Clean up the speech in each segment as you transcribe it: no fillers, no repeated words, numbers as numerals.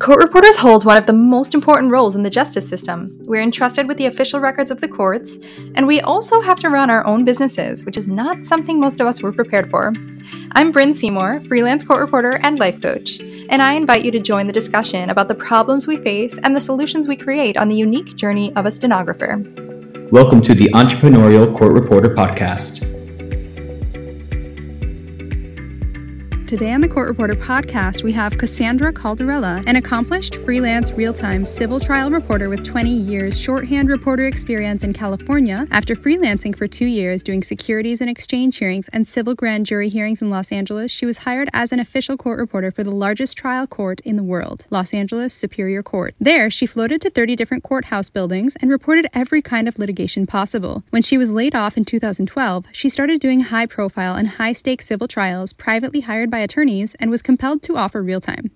Court reporters hold one of the most important roles in the justice system. We're entrusted with the official records of the courts, and we also have to run our own businesses, which is not something most of us were prepared for. I'm Bryn Seymour, freelance court reporter and life coach, and I invite you to join the discussion about the problems we face and the solutions we create on the unique journey of a stenographer. Welcome to the Entrepreneurial Court Reporter Podcast. Today on the Court Reporter Podcast, we have Cassandra Caldarella, an accomplished freelance real-time civil trial reporter with 20 years shorthand reporter experience in California after freelancing for 2 years doing securities and exchange hearings and civil grand jury hearings in Los Angeles. She was hired as an official court reporter for the largest trial court in the world, Los Angeles Superior Court. There, she floated to 30 different courthouse buildings and reported every kind of litigation possible. When she was laid off in 2012, she started doing high-profile and high-stakes civil trials, privately hired by attorneys, and was compelled to offer real-time.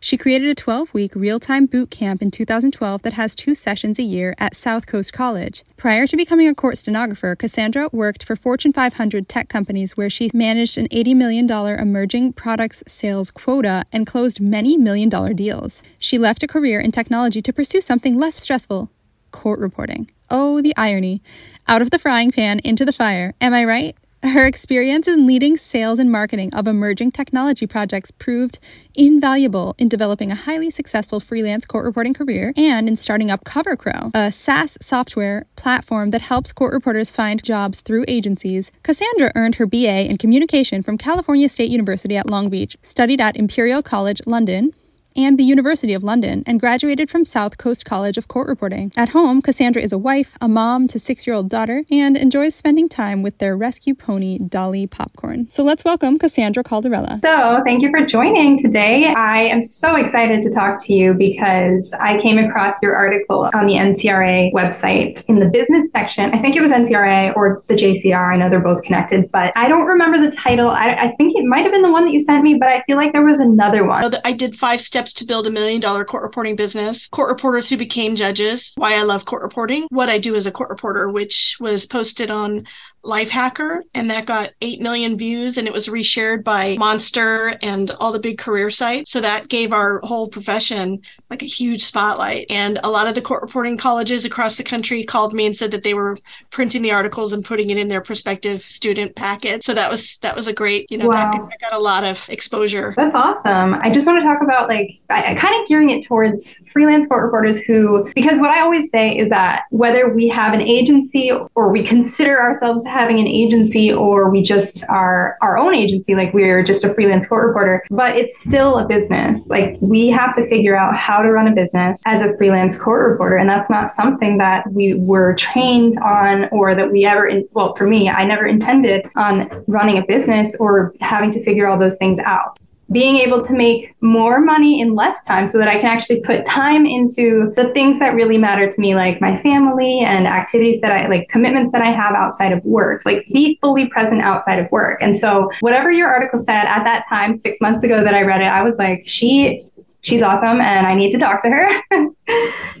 She created a 12-week real-time boot camp in 2012 that has 2 sessions a year at South Coast College. Prior to becoming a court stenographer, Cassandra worked for Fortune 500 tech companies where she managed an $80 million emerging products sales quota and closed many million-dollar deals. She left a career in technology to pursue something less stressful, court reporting. Oh, the irony. Out of the frying pan into the fire. Am I right? Her experience in leading sales and marketing of emerging technology projects proved invaluable in developing a highly successful freelance court reporting career and in starting up CoverCrow, a SaaS software platform that helps court reporters find jobs through agencies. Cassandra earned her BA in communication from California State University at Long Beach, studied at Imperial College London, and the University of London, and graduated from South Coast College of Court Reporting. At home, Cassandra is a wife, a mom to 6-year-old daughter, and enjoys spending time with their rescue pony, Dolly Popcorn. So let's welcome Cassandra Caldarella. So thank you for joining today. I am so excited to talk to you because I came across your article on the NCRA website in the business section. I think it was NCRA or the JCR. I know they're both connected, but I don't remember the title. I think it might have been the one that you sent me, but I feel like there was another one. I did 5 steps to build $1 million court reporting business, court reporters who became judges, why I love court reporting, what I do as a court reporter, which was posted on Lifehacker, and that got 8 million views, and it was reshared by Monster and all the big career sites. So that gave our whole profession like a huge spotlight. And a lot of the court reporting colleges across the country called me and said that they were printing the articles and putting it in their prospective student packet. So that was a great, wow. that got a lot of exposure. That's awesome. I just want to talk about I kind of gearing it towards freelance court reporters who, because what I always say is that whether we have an agency or we consider ourselves having an agency or we just are our own agency, like we're just a freelance court reporter, but it's still a business. Like we have to figure out how to run a business as a freelance court reporter. And that's not something that we were trained on or that we ever, for me, I never intended on running a business or having to figure all those things out. Being able to make more money in less time so that I can actually put time into the things that really matter to me, like my family and activities that I like, commitments that I have outside of work, like be fully present outside of work. And so whatever your article said at that time, 6 months ago that I read it, I was like, she's awesome and I need to talk to her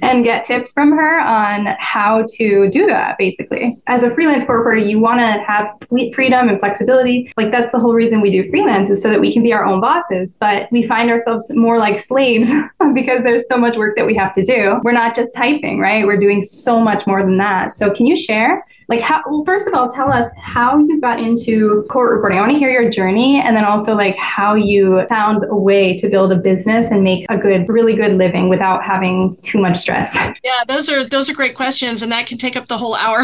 and get tips from her on how to do that, basically. As a freelance court reporter, you want to have freedom and flexibility. Like that's the whole reason we do freelance is so that we can be our own bosses, but we find ourselves more like slaves because there's so much work that we have to do. We're not just typing, right? We're doing so much more than that. So can you share? First of all, tell us how you got into court reporting. I want to hear your journey and then also like how you found a way to build a business and make a good, really good living without having too much stress. Yeah, those are great questions and that can take up the whole hour.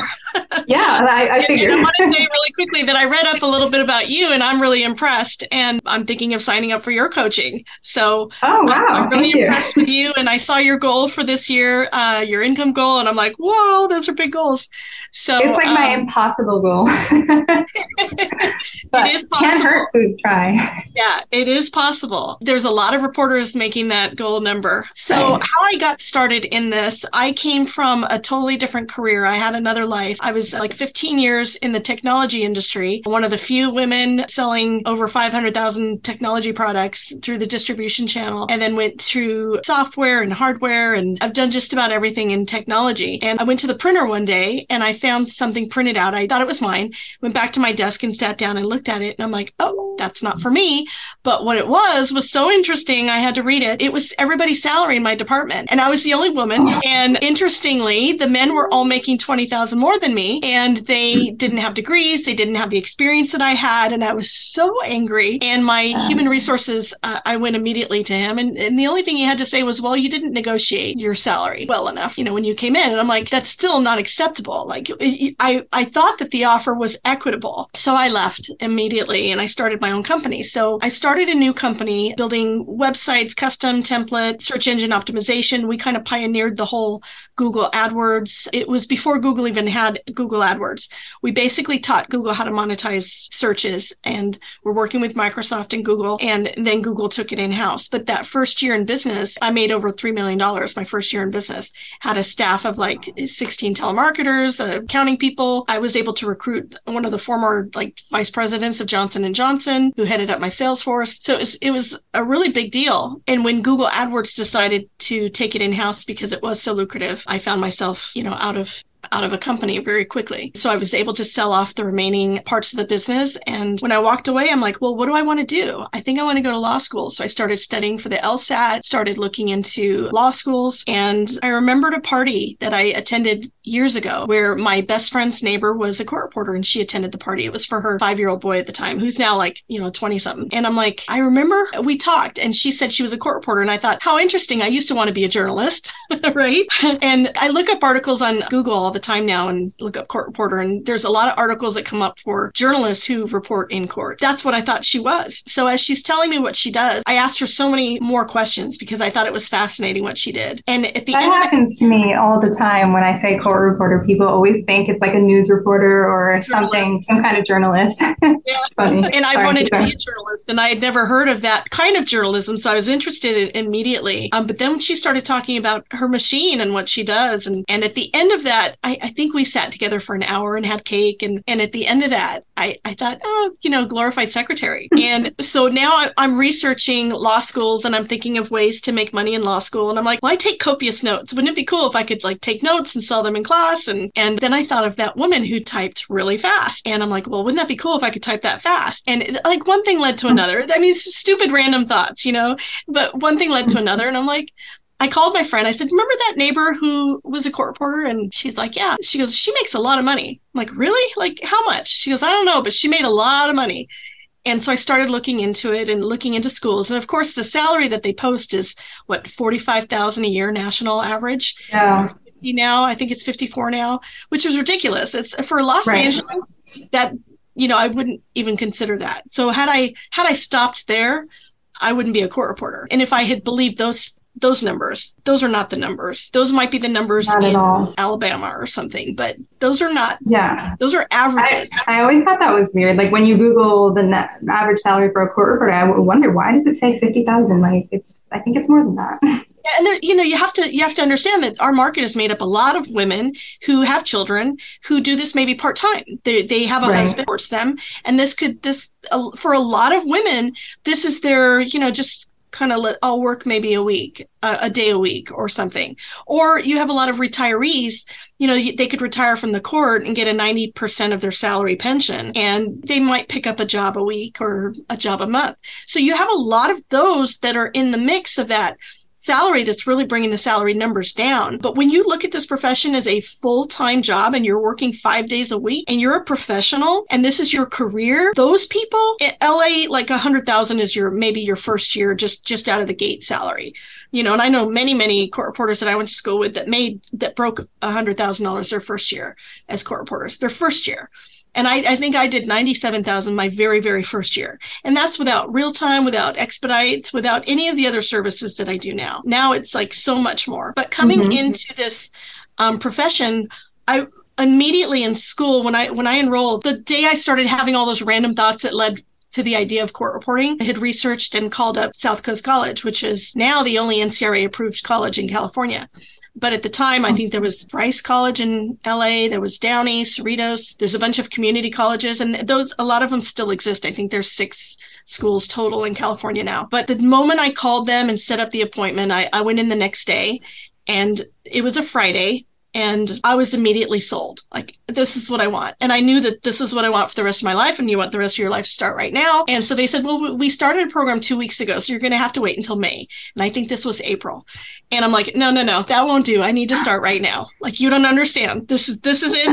Yeah, I figured. I want to say really quickly that I read up a little bit about you and I'm really impressed and I'm thinking of signing up for your coaching. So I'm really impressed with you and I saw your goal for this year, your income goal, and I'm like, whoa, those are big goals. So it's like my impossible goal. But it is possible. Can't hurt to try. Yeah, it is possible. There's a lot of reporters making that goal number. So How I got started in this, I came from a totally different career. I had another life. I was like 15 years in the technology industry, one of the few women selling over 500,000 technology products through the distribution channel, and then went through software and hardware, and I've done just about everything in technology. And I went to the printer one day and I found something printed out. I thought it was mine, went back to my desk and sat down and looked at it, and I'm like, oh, that's not for me. But what it was so interesting, I had to read it. It was everybody's salary in my department, and I was the only woman. And interestingly, the men were all making $20,000 more than me, and they didn't have degrees. They didn't have the experience that I had. And I was so angry. And my human resources, I went immediately to him. And the only thing he had to say was, well, you didn't negotiate your salary well enough, you know, when you came in. And I'm like, that's still not acceptable. Like, I thought that the offer was equitable. So I left immediately and I started my own company. So I started a new company building websites, custom template, search engine optimization. We kind of pioneered the whole Google AdWords. It was before Google even had Google AdWords. We basically taught Google how to monetize searches, and we're working with Microsoft and Google, and then Google took it in-house. But that first year in business, I made over $3 million my first year in business, had a staff of like 16 telemarketers, accounting people. I was able to recruit one of the former like vice presidents of Johnson & Johnson, who headed up my sales force. So it was a really big deal. And when Google AdWords decided to take it in-house because it was so lucrative, I found myself, you know, out of a company very quickly. So I was able to sell off the remaining parts of the business. And when I walked away, I'm like, well, what do I want to do? I think I want to go to law school. So I started studying for the LSAT, started looking into law schools. And I remembered a party that I attended years ago where my best friend's neighbor was a court reporter, and she attended the party. It was for her 5-year-old boy at the time, who's now like, you know, 20 something. And I'm like, I remember we talked and she said she was a court reporter. And I thought, how interesting. I used to want to be a journalist, right? And I look up articles on Google all the time now and look up court reporter. And there's a lot of articles that come up for journalists who report in court. That's what I thought she was. So as she's telling me what she does, I asked her so many more questions because I thought it was fascinating what she did. And at the end, that happens to me all the time when I say court reporter. People always think it's like a news reporter or something, some kind of journalist. Yeah. It's funny. And I wanted to be a journalist, and I had never heard of that kind of journalism, so I was interested in it immediately. But then she started talking about her machine and what she does, and at the end of that, I think we sat together for an hour and had cake. And at the end of that, I thought, oh, you know, glorified secretary. And so now I'm researching law schools and I'm thinking of ways to make money in law school. And I'm like, well, I take copious notes. Wouldn't it be cool if I could like take notes and sell them in class? And then I thought of that woman who typed really fast. And I'm like, well, wouldn't that be cool if I could type that fast? And like one thing led to another. I mean, stupid random thoughts, you know, but one thing led to another. And I'm like, I called my friend. I said, remember that neighbor who was a court reporter? And she's like, yeah. She goes, she makes a lot of money. I'm like, really? Like, how much? She goes, I don't know, but she made a lot of money. And so I started looking into it and looking into schools. And of course, the salary that they post is, what, $45,000 a year national average? Yeah. Now, I think it's 54 now, which is ridiculous. It's for Los Angeles, that, you know, I wouldn't even consider that. So had I stopped there, I wouldn't be a court reporter. And if I had believed those numbers, those are not the numbers. Those might be the numbers in Alabama or something, but those are not, those are averages. I always thought that was weird. Like when you Google the average salary for a court reporter, I wonder, why does it say 50,000? Like I think it's more than that. And there, you know, you have to understand that our market is made up a lot of women who have children who do this maybe part time. They have a husband who supports them, and this for a lot of women, this is their, you know, just kind of I'll work maybe a day a week or something. Or you have a lot of retirees, you know, they could retire from the court and get a 90% of their salary pension, and they might pick up a job a week or a job a month. So you have a lot of those that are in the mix of that salary that's really bringing the salary numbers down. But when you look at this profession as a full-time job and you're working 5 days a week and you're a professional and this is your career, those people in LA, like 100,000 is maybe your first year just out of the gate salary. You know, and I know many court reporters that I went to school with that broke $100,000 their first year as court reporters, their first year. And I think I did $97,000 my very, very first year. And that's without real time, without expedites, without any of the other services that I do now. Now it's like so much more. But coming into this profession, I immediately in school, when I enrolled, the day I started having all those random thoughts that led to the idea of court reporting, I had researched and called up South Coast College, which is now the only NCRA approved college in California. But at the time, I think there was Rice College in LA, there was Downey, Cerritos. There's a bunch of community colleges, and those, a lot of them still exist. I think there's 6 schools total in California now. But the moment I called them and set up the appointment, I went in the next day, and it was a Friday, and I was immediately sold. Like, this is what I want. And I knew that this is what I want for the rest of my life, and you want the rest of your life to start right now. And so they said, well, we started a program 2 weeks ago, so you're going to have to wait until May. And I think this was April. And I'm like, no, that won't do. I need to start right now. Like, you don't understand. This is it.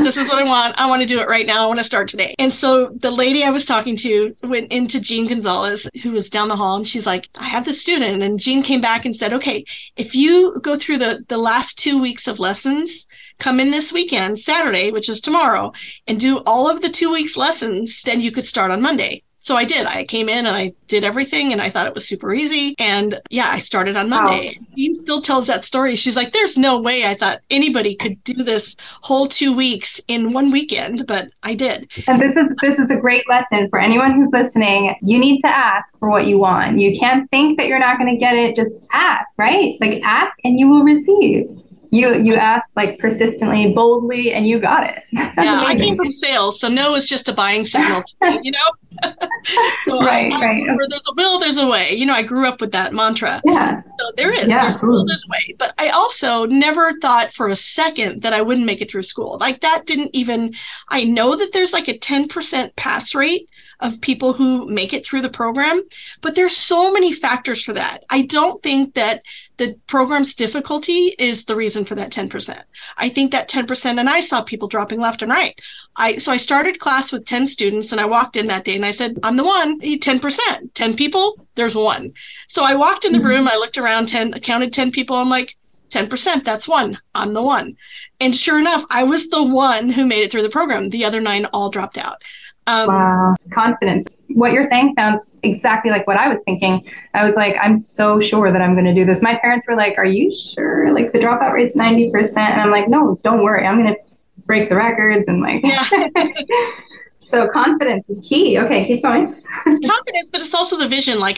This is what I want. I want to do it right now. I want to start today. And so the lady I was talking to went into Jean Gonzalez, who was down the hall, and she's like, I have this student. And Jean came back and said, okay, if you go through the last 2 weeks of lessons, come in this weekend, Saturday, which is tomorrow, and do all of the 2 weeks lessons, then you could start on Monday. So I did. I came in and I did everything, and I thought it was super easy. And yeah, I started on Monday. Wow. Jean still tells that story. She's like, there's no way I thought anybody could do this whole 2 weeks in one weekend, but I did. And this is a great lesson for anyone who's listening. You need to ask for what you want. You can't think that you're not going to get it. Just ask, right? Like, ask and you will receive. You asked, like, persistently, boldly, and you got it. That's amazing. I came from sales, so no is just a buying signal to me, you know? So right. Where there's a will, there's a way. You know, I grew up with that mantra. Yeah. So there is. Yeah, there's a will, there's a way. But I also never thought for a second that I wouldn't make it through school. Like, that didn't even, I know that there's like a 10% pass rate of people who make it through the program, but there's so many factors for that. I don't think that the program's difficulty is the reason for that 10%. I think that 10%, and I saw people dropping left and right. So I started class with 10 students, and I walked in that day and I said, I'm the one, 10%, 10 people, there's one. So I walked in the room, I looked around, counted 10 people. I'm like, 10%, that's one, I'm the one. And sure enough, I was the one who made it through the program. The other 9 all dropped out. Wow. Confidence. What you're saying sounds exactly like what I was thinking. I was like, I'm so sure that I'm going to do this. My parents were like, are you sure? Like, the dropout rate's 90%. And I'm like, no, don't worry. I'm going to break the records. And like, yeah. So confidence is key. Okay. Keep going. Confidence, but it's also the vision. Like,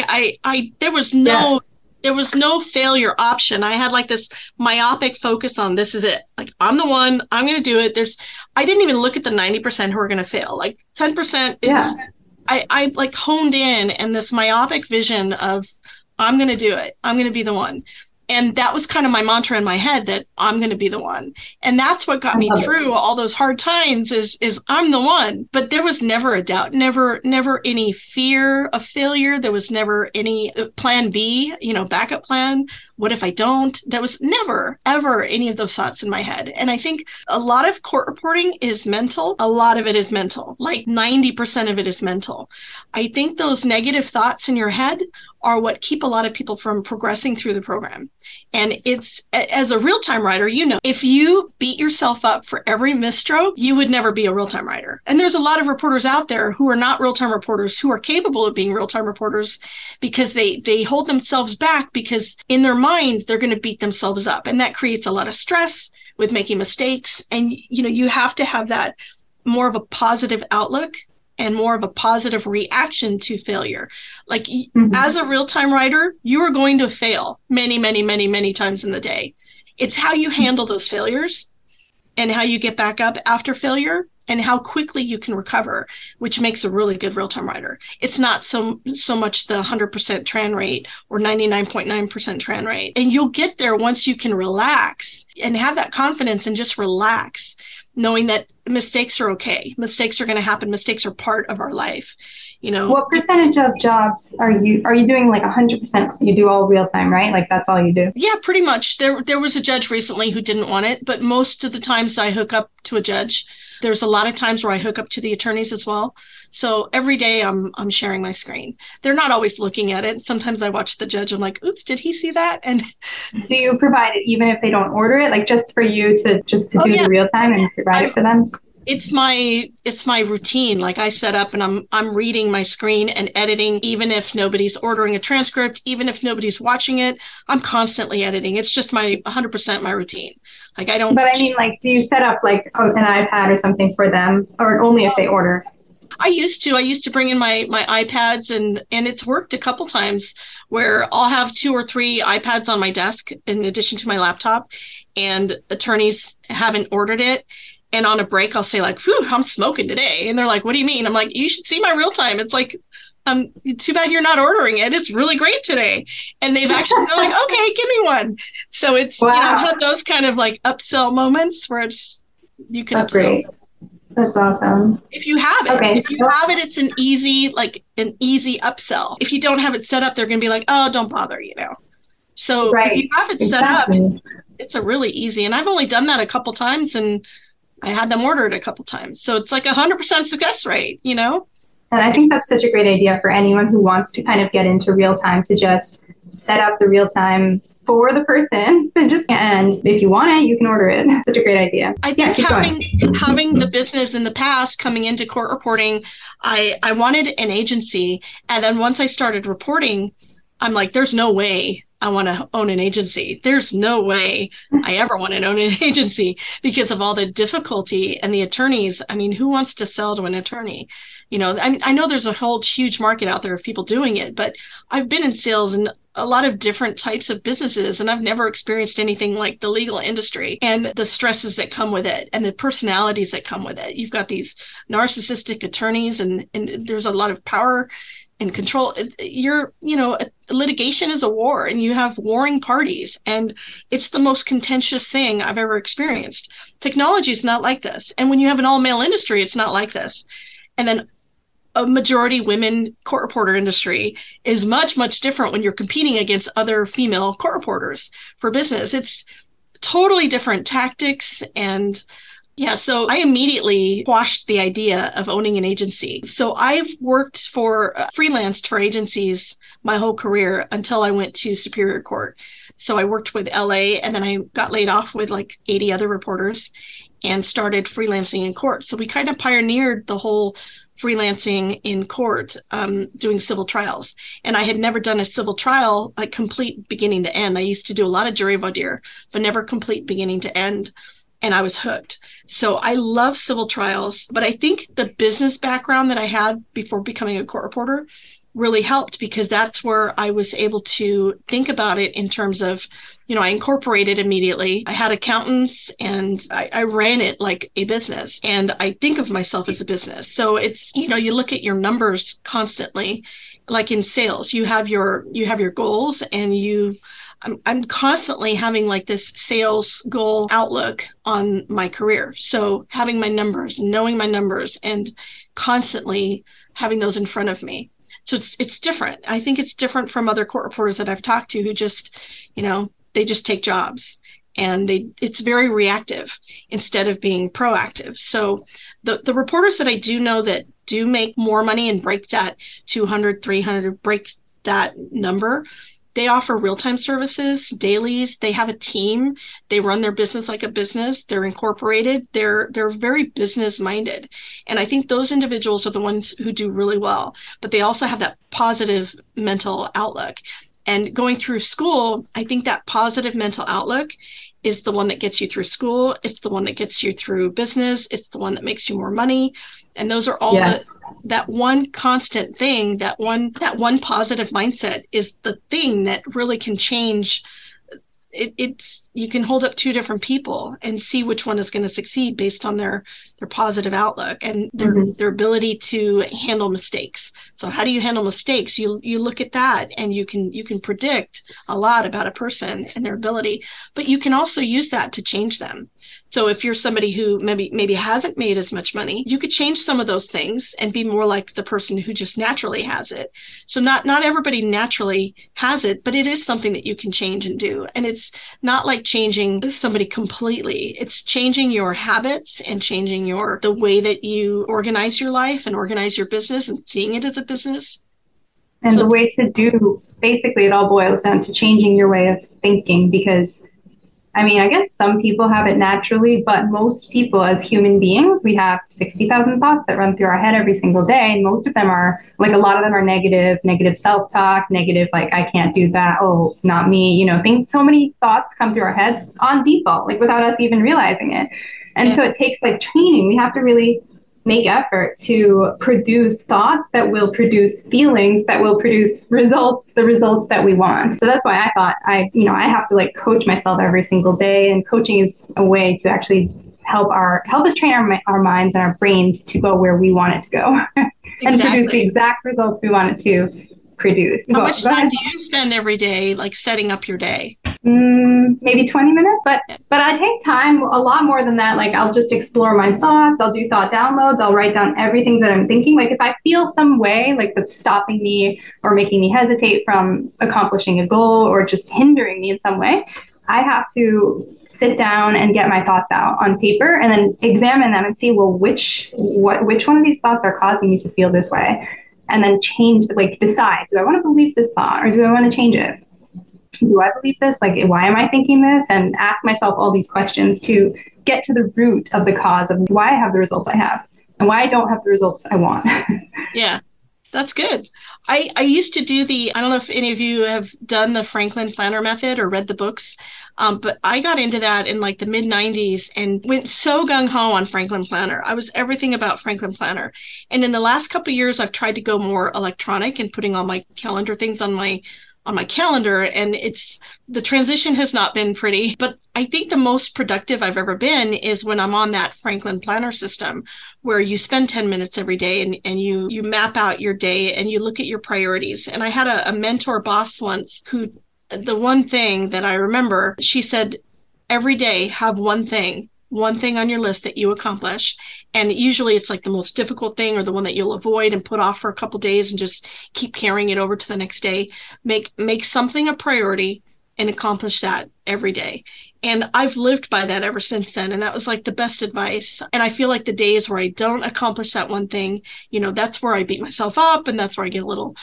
there was no, yes. There was no failure option. I had like this myopic focus on this is it. Like, I'm the one, I'm going to do it. I didn't even look at the 90% who are going to fail. Like, 10% is, yeah. I like honed in, and this myopic vision of, I'm going to do it. I'm going to be the one. And that was kind of my mantra in my head, that I'm going to be the one. And that's what got me through all those hard times is I'm the one. But there was never a doubt, never any fear of failure. There was never any plan B, you know, backup plan. What if I don't? There was never, ever any of those thoughts in my head. And I think a lot of court reporting is mental. A lot of it is mental. Like, 90% of it is mental. I think those negative thoughts in your head are what keep a lot of people from progressing through the program. And it's, as a real-time writer, you know, if you beat yourself up for every misstroke, you would never be a real-time writer. And there's a lot of reporters out there who are not real-time reporters, who are capable of being real-time reporters, because they hold themselves back, because in their mind, they're going to beat themselves up. And that creates a lot of stress with making mistakes. And, you know, you have to have that more of a positive outlook and more of a positive reaction to failure. Like, as a real-time writer, you are going to fail many, many, many, many times in the day. It's how you handle those failures and how you get back up after failure and how quickly you can recover, which makes a really good real-time writer. It's not so much the 100% tran rate or 99.9% tran rate. And you'll get there once you can relax and have that confidence and just relax, knowing that mistakes are okay. Mistakes are going to happen. Mistakes are part of our life. You know, what percentage of jobs are you doing? Like 100%, you do all real time, right? Like, that's all you do. Yeah, pretty much. There was a judge recently who didn't want it, but most of the times I hook up to a judge. There's a lot of times where I hook up to the attorneys as well. So every day I'm sharing my screen. They're not always looking at it. Sometimes I watch the judge. I'm like, oops, did he see that? And do you provide it even if they don't order it? Like, just for you to the real time and provide it for them? It's my routine. Like, I set up and I'm reading my screen and editing, even if nobody's ordering a transcript, even if nobody's watching it, I'm constantly editing. It's just 100% my routine. Like, I don't. But I mean, like, do you set up like an iPad or something for them, or only if they order? I used to bring in my iPads, and it's worked a couple times where I'll have 2 or 3 iPads on my desk in addition to my laptop, and attorneys haven't ordered it. And on a break, I'll say like, whew, I'm smoking today. And they're like, what do you mean? I'm like, you should see my real time. It's like, too bad you're not ordering it. It's really great today. And they've actually, they're like, okay, give me one. So it's, wow. You know, I've had those kind of like upsell moments where it's, you can upsell. Great. That's awesome. If you have it, okay. If you have it, it's an easy upsell. If you don't have it set up, they're going to be like, oh, don't bother, you know? So right. If you have it set up, it's a really easy. And I've only done that a couple times, and I had them ordered a couple times. So it's like 100% success rate, you know? And I think that's such a great idea for anyone who wants to kind of get into real time, to just set up the real time for the person, and if you want it, you can order it. Such a great idea. I think having the business in the past, coming into court reporting, I wanted an agency. And then once I started reporting, I'm like, there's no way I want to own an agency. There's no way I ever want to own an agency because of all the difficulty and the attorneys. I mean, who wants to sell to an attorney? You know, I mean, I know there's a whole huge market out there of people doing it, but I've been in sales and a lot of different types of businesses, and I've never experienced anything like the legal industry and the stresses that come with it and the personalities that come with it. You've got these narcissistic attorneys, and there's a lot of power and control. Litigation is a war, and you have warring parties, and it's the most contentious thing I've ever experienced. Technology is not like this. And when you have an all-male industry, it's not like this. And then a majority women court reporter industry is much, much different when you're competing against other female court reporters for business. It's totally different tactics. And yeah, so I immediately quashed the idea of owning an agency. So I've freelanced for agencies my whole career until I went to Superior Court. So I worked with LA, and then I got laid off with like 80 other reporters and started freelancing in court. So we kind of pioneered the whole freelancing in court, doing civil trials. And I had never done a civil trial, like complete beginning to end. I used to do a lot of jury voir dire, but never complete beginning to end. And I was hooked. So I love civil trials, but I think the business background that I had before becoming a court reporter really helped, because that's where I was able to think about it in terms of, you know, I incorporated immediately. I had accountants, and I ran it like a business, and I think of myself as a business. So it's, you know, you look at your numbers constantly, like in sales, you have your goals, and I'm constantly having like this sales goal outlook on my career. So having my numbers, knowing my numbers, and constantly having those in front of me. So it's different. I think it's different from other court reporters that I've talked to who just, you know, they just take jobs, and it's very reactive instead of being proactive. So the reporters that I do know that do make more money and break that 200, 300, break that number, they offer real-time services, dailies. They have a team. They run their business like a business. They're incorporated. They're very business-minded. And I think those individuals are the ones who do really well. But they also have that positive mental outlook. And going through school, I think that positive mental outlook is the one that gets you through school. It's the one that gets you through business. It's the one that makes you more money. And those are all that one constant thing, that one positive mindset is the thing that really can change. It's you can hold up 2 different people and see which one is going to succeed based on their positive outlook and their ability to handle mistakes. So how do you handle mistakes? You look at that, and you can predict a lot about a person and their ability, but you can also use that to change them. So if you're somebody who maybe hasn't made as much money, you could change some of those things and be more like the person who just naturally has it. So not everybody naturally has it, but it is something that you can change and do. And it's not like changing somebody completely. It's changing your habits and changing the way that you organize your life and organize your business and seeing it as a business. And so, the way to do, basically it all boils down to changing your way of thinking, because I mean, I guess some people have it naturally, but most people as human beings, we have 60,000 thoughts that run through our head every single day. And most of them are, like, a lot of them are negative self-talk, negative, like, I can't do that. Oh, not me. You know, things, so many thoughts come through our heads on default, like without us even realizing it. And so it takes like training. We have to really make effort to produce thoughts that will produce feelings, that will produce results, the results that we want. So that's why I thought I have to coach myself every single day. And coaching is a way to actually help us train our minds and our brains to go where we want it to go and produce the exact results we want it to produce. How much time do you spend every day, setting up your day? Maybe 20 minutes, but I take time a lot more than that. I'll just explore my thoughts. I'll do thought downloads. I'll write down everything that I'm thinking. If I feel some way, that's stopping me or making me hesitate from accomplishing a goal or just hindering me in some way, I have to sit down and get my thoughts out on paper and then examine them and see, which one of these thoughts are causing me to feel this way? And then change, decide, do I want to believe this thought or do I want to change it? Do I believe this? Why am I thinking this? And ask myself all these questions to get to the root of the cause of why I have the results I have and why I don't have the results I want. Yeah, that's good. I used to do I don't know if any of you have done the Franklin Planner method or read the books, but I got into that in the mid 90s and went so gung-ho on Franklin Planner. I was everything about Franklin Planner. And in the last couple of years, I've tried to go more electronic and putting all my calendar things on my calendar, and the transition has not been pretty, but I think the most productive I've ever been is when I'm on that Franklin Planner system where you spend 10 minutes every day and you map out your day and you look at your priorities. And I had a mentor boss once who, the one thing that I remember, she said, every day have one thing on your list that you accomplish. And usually it's the most difficult thing or the one that you'll avoid and put off for a couple days and just keep carrying it over to the next day. Make something a priority and accomplish that every day. And I've lived by that ever since then. And that was the best advice. And I feel the days where I don't accomplish that one thing, that's where I beat myself up and that's where I get a little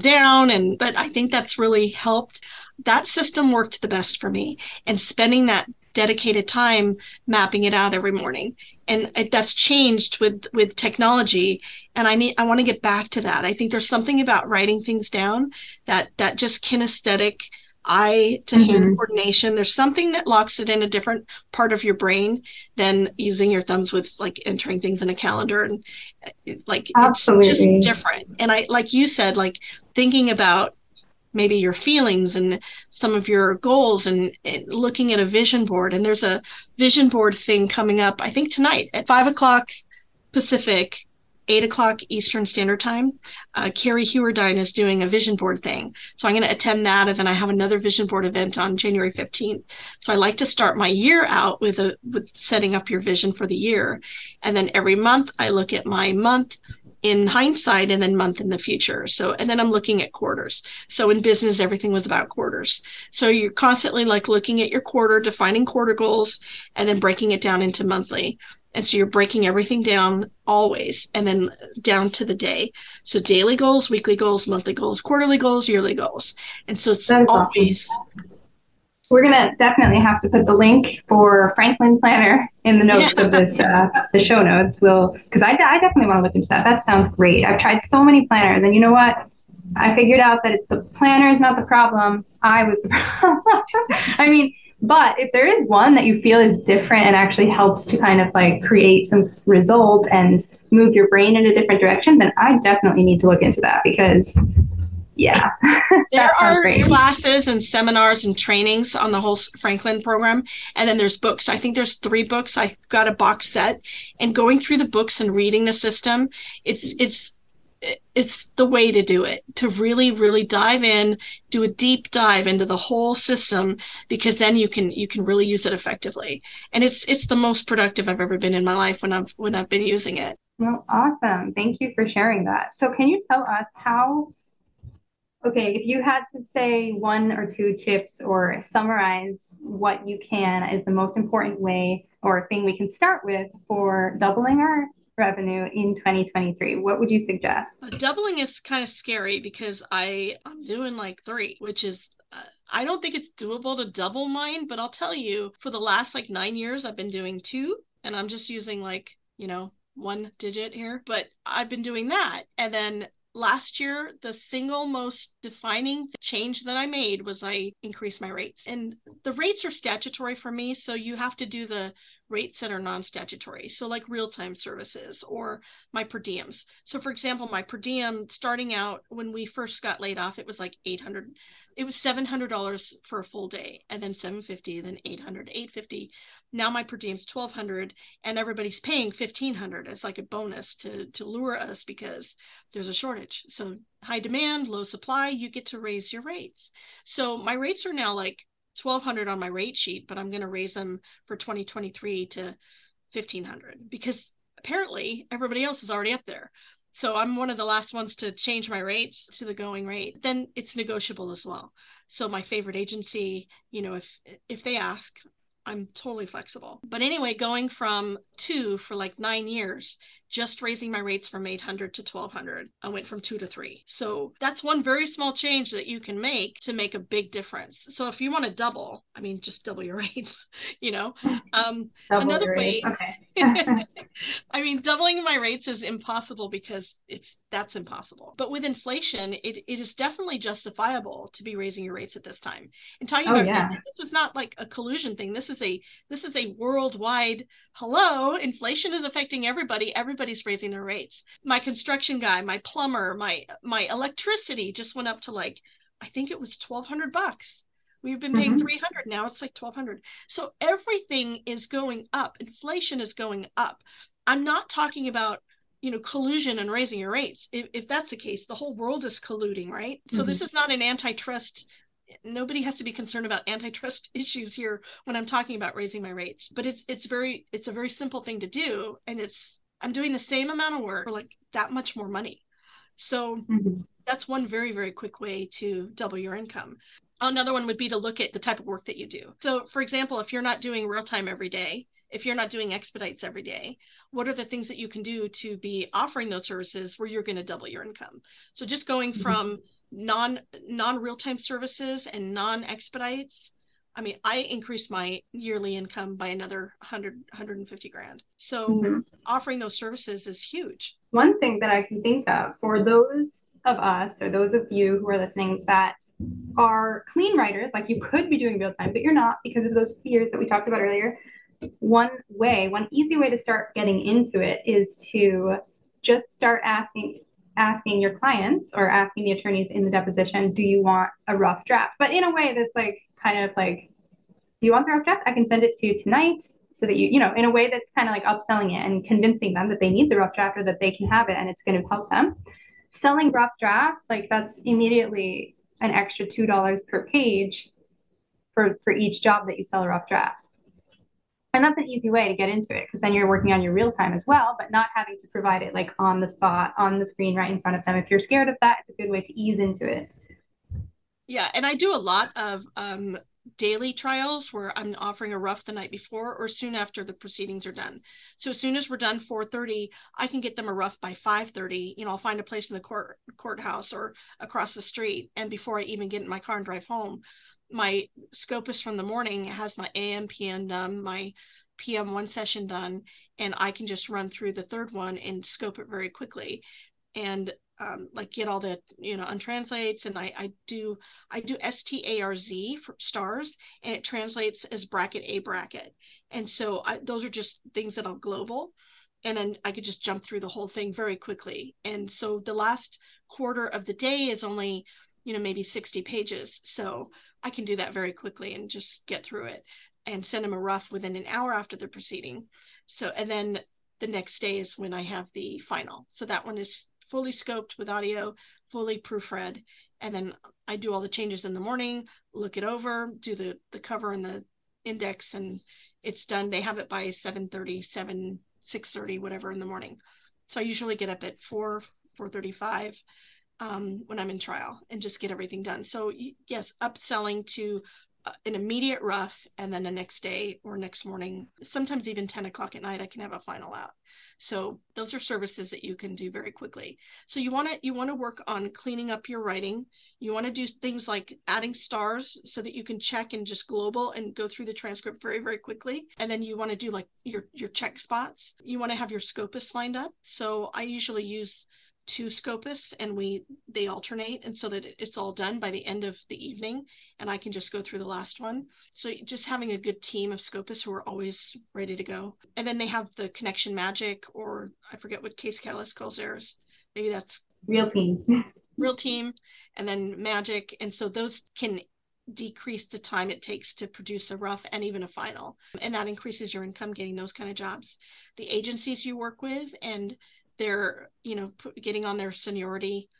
down. But I think that's really helped. That system worked the best for me. And spending that dedicated time mapping it out every morning, and that's changed with technology, and I want to get back to that. I think there's something about writing things down that just kinesthetic eye to hand coordination. There's something that locks it in a different part of your brain than using your thumbs with entering things in a calendar, and absolutely. It's just different. And I, like you said, thinking about maybe your feelings and some of your goals and looking at a vision board. And there's a vision board thing coming up, I think tonight at 5:00 Pacific, 8:00 Eastern Standard Time. Carrie Hewardine is doing a vision board thing. So I'm going to attend that. And then I have another vision board event on January 15th. So I like to start my year out with setting up your vision for the year. And then every month I look at my month in hindsight and then month in the future. So, and then I'm looking at quarters. So in business, everything was about quarters. So you're constantly looking at your quarter, defining quarter goals, and then breaking it down into monthly. And so you're breaking everything down always, and then down to the day. So daily goals, weekly goals, monthly goals, quarterly goals, yearly goals. And so it's always... Awesome. We're going to definitely have to put the link for Franklin Planner in the notes of this, the show notes. Because I definitely want to look into that. That sounds great. I've tried so many planners. And you know what? I figured out that the planner is not the problem. I was the problem. But if there is one that you feel is different and actually helps to kind of create some result and move your brain in a different direction, then I definitely need to look into that because... Yeah, there are classes and seminars and trainings on the whole Franklin program. And then there's books. I think there's 3 books. I got a box set, and going through the books and reading the system, it's the way to do it, to really, really dive in, do a deep dive into the whole system, because then you can really use it effectively. And it's the most productive I've ever been in my life when I've been using it. Well, awesome. Thank you for sharing that. So can you tell us how... Okay, if you had to say 1 or 2 tips or summarize what you can as the most important way or thing we can start with for doubling our revenue in 2023, what would you suggest? Doubling is kind of scary because I'm doing 3, which is, I don't think it's doable to double mine, but I'll tell you for the last 9 years, I've been doing 2, and I'm just using one digit here, but I've been doing that. And then last year, the single most defining change that I made was I increased my rates. And the rates are statutory for me, so you have to do the rates that are non-statutory. So like real-time services or my per diems. So for example, my per diem starting out when we first got laid off, it was like $800, it was $700 for a full day, and then $750, then $800, $850. Now my per diem is $1,200 and everybody's paying $1,500 as like a bonus to lure us because there's a shortage. So high demand, low supply, you get to raise your rates. So my rates are now like $1,200 on my rate sheet, but I'm going to raise them for 2023 to $1,500 because apparently everybody else is already up there. So I'm one of the last ones to change my rates to the going rate. Then it's negotiable as well. So my favorite agency, you know, if they ask, I'm totally flexible. But anyway, going from two for like 9 years, just raising my rates from $800 to $1,200, I went from 2 to 3. So that's one very small change that you can make to make a big difference. So if you want to double, I mean, just double your rates, you know. Another way, okay. I mean, doubling my rates is impossible because that's impossible. But with inflation, it is definitely justifiable to be raising your rates at this time. And talking about this is not like a collusion thing. This is a worldwide, hello, inflation is affecting everybody. Everybody's raising their rates. My construction guy, my plumber, my electricity just went up to like, I think it was $1,200. We've been paying $300. Now it's like $1,200. So everything is going up. Inflation is going up. I'm not talking about, you know, collusion and raising your rates. If that's the case, the whole world is colluding, right? So this is not an antitrust. Nobody has to be concerned about antitrust issues here when I'm talking about raising my rates. But it's a very simple thing to do, and I'm doing the same amount of work for like that much more money. So that's one very, very quick way to double your income. Another one would be to look at the type of work that you do. So for example, if you're not doing real time every day, if you're not doing expedites every day, what are the things that you can do to be offering those services where you're going to double your income? So just going from non real-time services and non-expedites, I mean, I increased my yearly income by another $150,000. So offering those services is huge. One thing that I can think of for those of us or those of you who are listening that are clean writers, like you could be doing real-time, but you're not because of those fears that we talked about earlier. One easy way to start getting into it is to just start asking your clients or asking the attorneys in the deposition, do you want a rough draft? But in a way that's like, kind of like, do you want the rough draft? I can send it to you tonight so that you know, in a way that's kind of like upselling it and convincing them that they need the rough draft or that they can have it and it's going to help them. Selling rough drafts, like that's immediately an extra $2 per page for each job that you sell a rough draft. And that's an easy way to get into it because then you're working on your real time as well, but not having to provide it like on the spot, on the screen, right in front of them. If you're scared of that, it's a good way to ease into it. Yeah. And I do a lot of daily trials where I'm offering a rough the night before or soon after the proceedings are done. So as soon as we're done 4:30, I can get them a rough by 5:30. You know, I'll find a place in the courthouse or across the street. And before I even get in my car and drive home, my Scopus from the morning has my AM, PM done, my PM one session done, and I can just run through the third one and scope it very quickly and like get all the, you know, untranslates. And I do STARZ for stars, and it translates as bracket A bracket. And so those are just things that I'll global. And then I could just jump through the whole thing very quickly. And so the last quarter of the day is only, you know, maybe 60 pages. So I can do that very quickly and just get through it and send them a rough within an hour after the proceeding. So, and then the next day is when I have the final. So that one is fully scoped with audio, fully proofread. And then I do all the changes in the morning, look it over, do the cover and the index, and it's done. They have it by 6:30, whatever in the morning. So I usually get up at 4:35. When I'm in trial and just get everything done. So yes, upselling to an immediate rough, and then the next day or next morning, sometimes even 10 o'clock at night, I can have a final out. So those are services that you can do very quickly. So you want to work on cleaning up your writing. You want to do things like adding stars so that you can check and just global and go through the transcript very, very quickly. And then you want to do like your check spots. You want to have your Scopus lined up. So I usually use to Scopus, and they alternate, and so that it's all done by the end of the evening, and I can just go through the last one. So just having a good team of Scopus who are always ready to go. And then they have the Connection Magic, or I forget what Case Catalyst calls theirs. Maybe that's Real Team. Real Team, and then Magic. And so those can decrease the time it takes to produce a rough and even a final. And that increases your income getting those kind of jobs. The agencies you work with and they're, getting on their seniority,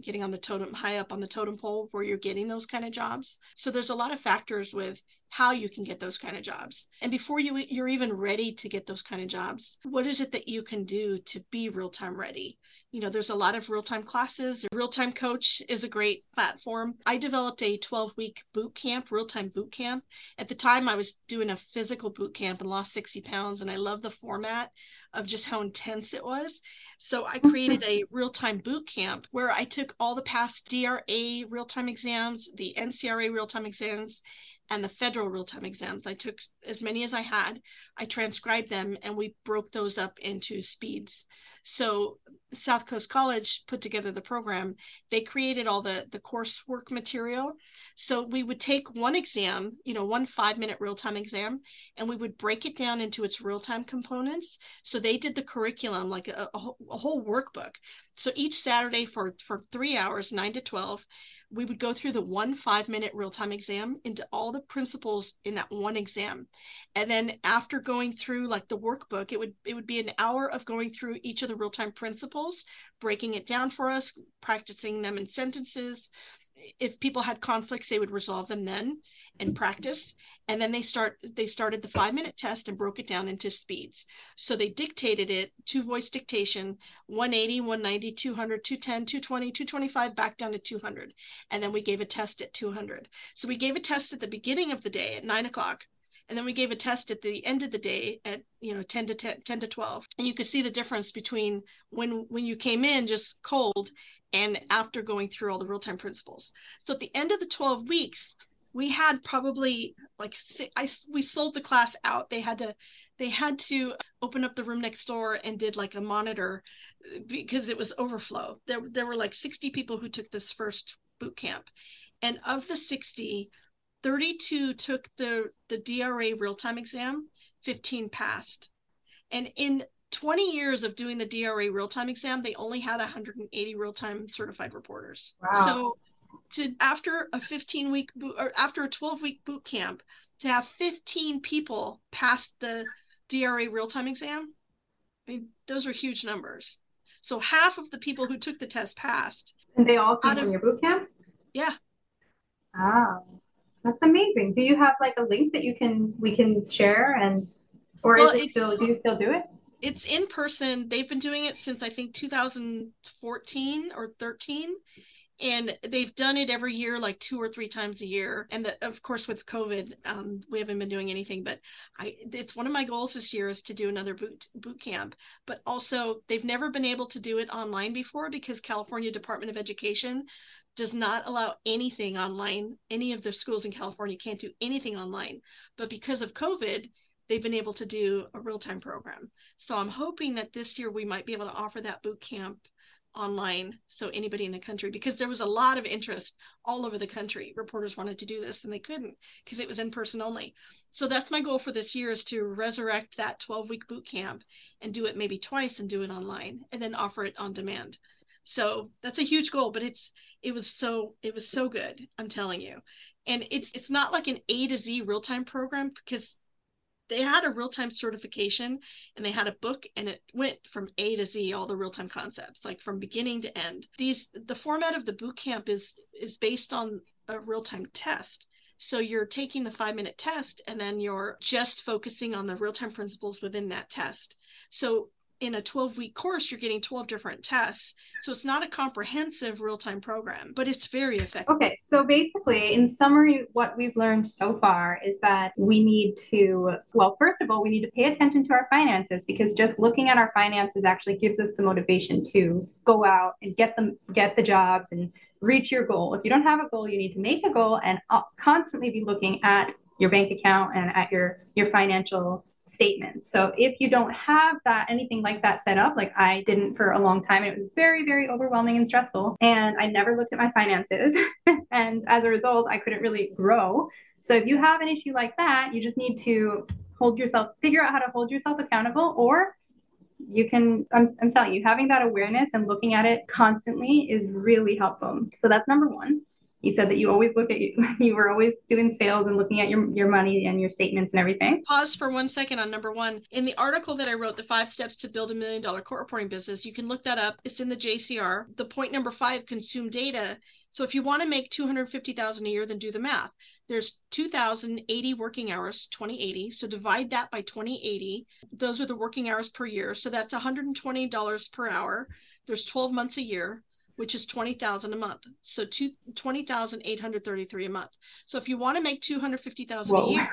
getting on the totem, high up on the totem pole where you're getting those kind of jobs. So there's a lot of factors with how you can get those kind of jobs. And before you're even ready to get those kind of jobs, what is it that you can do to be real-time ready? There's a lot of real-time classes. Real Time Coach is a great platform. I developed a 12-week boot camp, real-time boot camp. At the time, I was doing a physical boot camp and lost 60 pounds, and I love the format of just how intense it was. So I created a real-time boot camp where I took all the past DRA real-time exams, the NCRA real-time exams, and the federal real-time exams. I took as many as I had. I transcribed them, and we broke those up into speeds. So South Coast College put together the program. They created all the coursework material. So we would take one exam, one 5-minute real-time exam, and we would break it down into its real-time components. So they did the curriculum, like a whole workbook. So each Saturday for 3 hours, 9 to 12, we would go through the 1 5-minute real-time exam into all the principles in that one exam. And then after going through like the workbook, it would be an hour of going through each of the real-time principles, breaking it down for us, practicing them in sentences. If people had conflicts, they would resolve them then and practice. And then they started the 5-minute test and broke it down into speeds. So they dictated it, two-voice dictation, 180, 190, 200, 210, 220, 225, back down to 200. And then we gave a test at 200. So we gave a test at the beginning of the day at 9 o'clock. And then we gave a test at the end of the day at 10 to 12. And you could see the difference between when you came in just cold and after going through all the real-time principles. So at the end of the 12 weeks, we had probably we sold the class out. They had to open up the room next door and did like a monitor because it was overflow. There were like 60 people who took this first boot camp. And of the 60, 32 took the DRA real-time exam, 15 passed. And in 20 years of doing the DRA real-time exam, they only had 180 real-time certified reporters. Wow. So after a 12-week boot camp, to have 15 people pass the DRA real-time exam, I mean, those are huge numbers. So half of the people who took the test passed. And they all came from your boot camp? Yeah. Wow. That's amazing. Do you have like a link that we can share do you still do it? It's in person. They've been doing it since I think 2014 or 13. And they've done it every year, like 2 or 3 times a year. And of course, with COVID, we haven't been doing anything. But it's one of my goals this year is to do another boot camp. But also, they've never been able to do it online before because California Department of Education does not allow anything online. Any of the schools in California can't do anything online. But because of COVID, they've been able to do a real-time program. So I'm hoping that this year we might be able to offer that boot camp online, so anybody in the country, because there was a lot of interest all over the country. Reporters wanted to do this and they couldn't because it was in person only. So that's my goal for this year, is to resurrect that 12-week boot camp and do it maybe twice and do it online and then offer it on demand. So that's a huge goal, but it was so good, I'm telling you. And it's not like an A to Z real-time program because they had a real-time certification and they had a book, and it went from A to Z, all the real-time concepts, like from beginning to end. The format of the boot camp is based on a real-time test. So you're taking the 5-minute test and then you're just focusing on the real-time principles within that test. So in a 12-week course, you're getting 12 different tests. So it's not a comprehensive real-time program, but it's very effective. Okay, so basically, in summary, what we've learned so far is that we need to, first of all, we need to pay attention to our finances, because just looking at our finances actually gives us the motivation to go out and get the jobs and reach your goal. If you don't have a goal, you need to make a goal and constantly be looking at your bank account and at your financial statements. So if you don't have that, anything like that set up, like I didn't for a long time, it was very, very overwhelming and stressful. And I never looked at my finances. And as a result, I couldn't really grow. So if you have an issue like that, you just need to hold yourself, figure out how to hold yourself accountable, or you can, I'm telling you, having that awareness and looking at it constantly is really helpful. So that's number one. You said that you always look at, you were always doing sales and looking at your money and your statements and everything. Pause for 1 second on number one. In the article that I wrote, the 5 steps to build $1 million court reporting business, you can look that up. It's in the JCR. The point number 5, consume data. So if you want to make $250,000 a year, then do the math. There's 2,080 working hours, 2080. So divide that by 2080. Those are the working hours per year. So that's $120 per hour. There's 12 months a year, which is 20,000 a month. So 20,833 a month. So if you want to make 250,000 a year,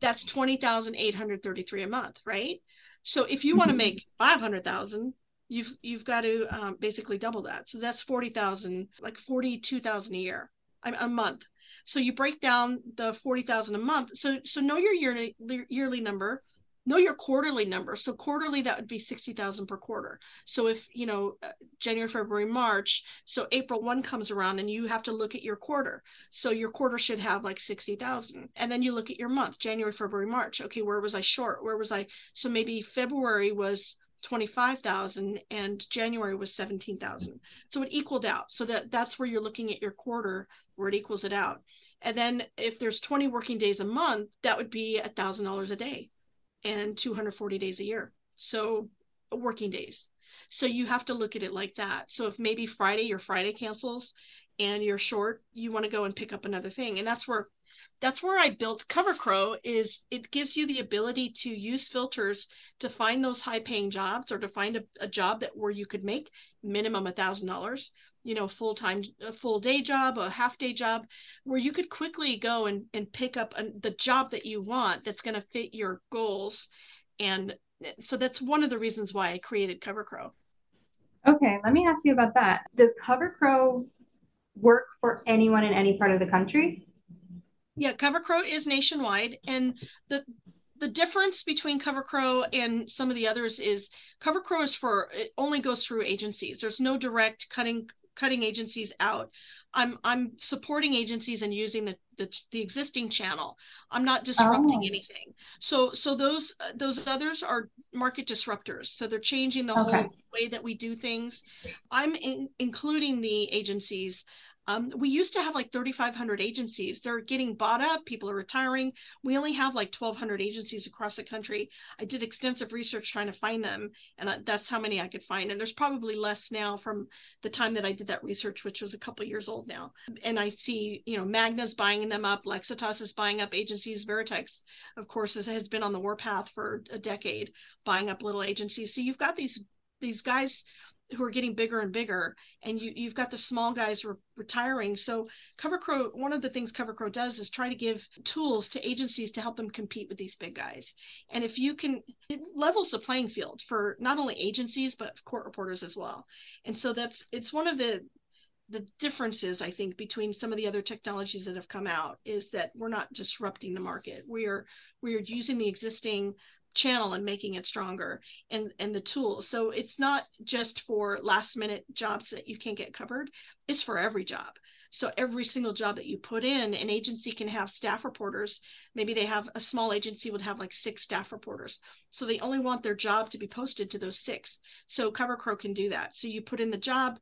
that's 20,833 a month, right? So if you want to make 500,000, you've got to basically double that. So that's 40,000, like 42,000 a month. So you break down the 40,000 a month. So know your yearly number. Know your quarterly number. So quarterly, that would be 60,000 per quarter. So if, you know, January, February, March, so April 1 comes around and you have to look at your quarter. So your quarter should have like 60,000. And then you look at your month, January, February, March. Okay, where was I short? Where was I? So maybe February was 25,000 and January was 17,000. So it equaled out. So that's where you're looking at your quarter, where it equals it out. And then if there's 20 working days a month, that would be $1,000 a day. And 240 days a year. So working days. So you have to look at it like that. So if maybe your Friday cancels and you're short, you want to go and pick up another thing. And that's where I built CoverCrow, is it gives you the ability to use filters to find those high paying jobs, or to find a job that where you could make minimum $1,000, you know, a full day job, a half day job, where you could quickly go and pick up the job that you want that's going to fit your goals. And so that's one of the reasons why I created CoverCrow. Okay, let me ask you about that. Does CoverCrow work for anyone in any part of the country? Yeah, CoverCrow is nationwide. And the difference between CoverCrow and some of the others is CoverCrow is it only goes through agencies. There's no direct cutting agencies out. I'm supporting agencies and using the existing channel. I'm not disrupting anything. So those others are market disruptors. So they're changing the whole way that we do things. I'm including the agencies. We used to have like 3,500 agencies. They're getting bought up. People are retiring. We only have like 1,200 agencies across the country. I did extensive research trying to find them, and that's how many I could find. And there's probably less now from the time that I did that research, which was a couple years old now. And I see, you know, Magna's buying them up. Lexitas is buying up agencies. Veritex, of course, has been on the warpath for a decade, buying up little agencies. So you've got these guys who are getting bigger and bigger, and you've got the small guys retiring. So CoverCrow, one of the things CoverCrow does is try to give tools to agencies to help them compete with these big guys. And if you can, it levels the playing field for not only agencies, but court reporters as well. And so it's one of the differences, I think, between some of the other technologies that have come out, is that we're not disrupting the market. We are using the existing channel and making it stronger, and the tools. So it's not just for last minute jobs that you can't get covered. It's for every job. So every single job that you put in, an agency can have staff reporters. Maybe they have, a small agency would have like 6 staff reporters. So they only want their job to be posted to those 6. So CoverCrow can do that. So you put in the job,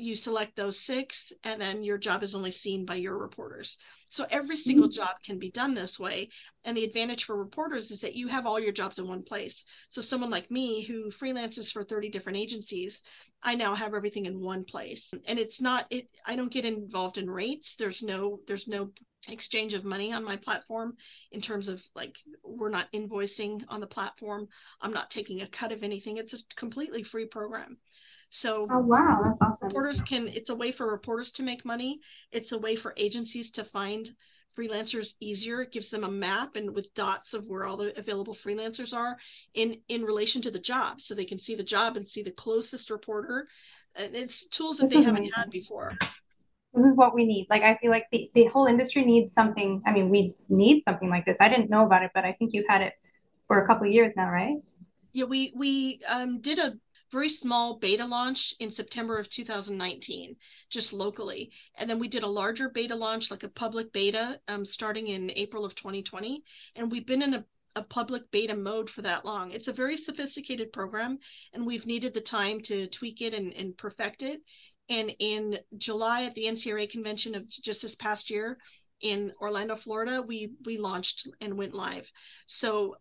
you select those 6, and then your job is only seen by your reporters. So every single job can be done this way. And the advantage for reporters is that you have all your jobs in one place. So someone like me who freelances for 30 different agencies, I now have everything in one place. And I don't get involved in rates. There's no exchange of money on my platform, in terms of like, we're not invoicing on the platform. I'm not taking a cut of anything. It's a completely free program. So wow, that's awesome. It's a way for reporters to make money. It's a way for agencies to find freelancers easier. It gives them a map and with dots of where all the available freelancers are in relation to the job. So they can see the job and see the closest reporter. And it's tools that they haven't had before. This is what we need. Like, I feel like the whole industry needs something. I mean, we need something like this. I didn't know about it, but I think you've had it for a couple of years now, right? Yeah, we did a very small beta launch in September of 2019, just locally. And then we did a larger beta launch, like a public beta, starting in April of 2020. And we've been in a public beta mode for that long. It's a very sophisticated program, and we've needed the time to tweak it and perfect it. And in July at the NCRA convention of just this past year, in Orlando, Florida, we launched and went live. So,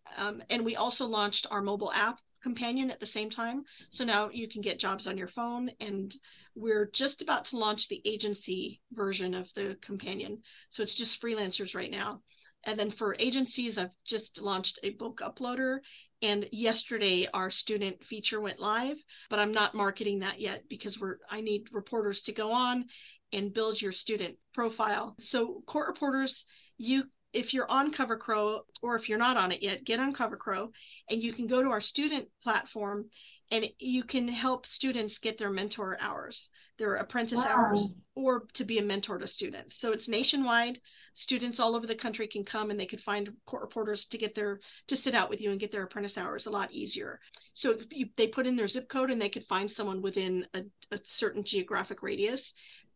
and we also launched our mobile app companion at the same time. So now you can get jobs on your phone, and we're just about to launch the agency version of the companion. So it's just freelancers right now. And then for agencies, I've just launched a book uploader, and yesterday our student feature went live, but I'm not marketing that yet because I need reporters to go on and build your student profile. So court reporters, if you're on CoverCrow, or if you're not on it yet, get on CoverCrow, and you can go to our student platform, and you can help students get their mentor hours, their apprentice hours, or to be a mentor to students. So it's nationwide. Students all over the country can come, and they could find court reporters to get to sit out with you and get their apprentice hours a lot easier. So they put in their zip code, and they could find someone within a certain geographic radius,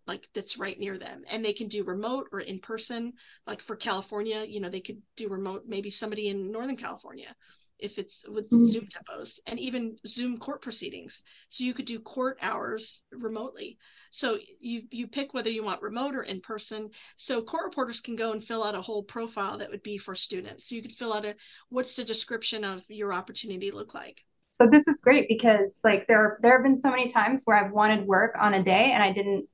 like that's right near them. And they can do remote or in person. Like for California, they could do remote, maybe somebody in Northern California, if it's with Zoom depots, and even Zoom court proceedings. So you could do court hours remotely. So you pick whether you want remote or in person. So court reporters can go and fill out a whole profile that would be for students. So you could fill out what's the description of your opportunity look like. So this is great because there have been so many times where I've wanted work on a day and I didn't,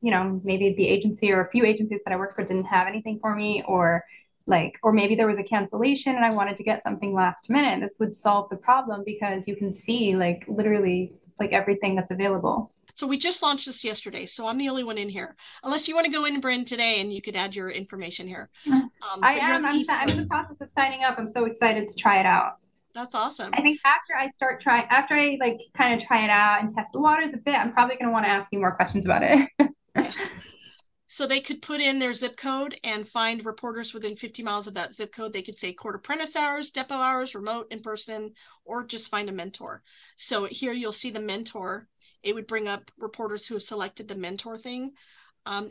maybe the agency or a few agencies that I worked for didn't have anything for me, or maybe there was a cancellation and I wanted to get something last minute. This would solve the problem because you can see literally everything that's available. So we just launched this yesterday, so I'm the only one in here. Unless you want to go in, Bryn, today, and you could add your information here. I'm in the process of signing up. I'm so excited to try it out. That's awesome. I think after I try it out and test the waters a bit, I'm probably going to want to ask you more questions about it. Yeah. So they could put in their zip code and find reporters within 50 miles of that zip code. They could say court apprentice hours, depot hours, remote, in person, or just find a mentor. So here you'll see the mentor. It would bring up reporters who have selected the mentor thing.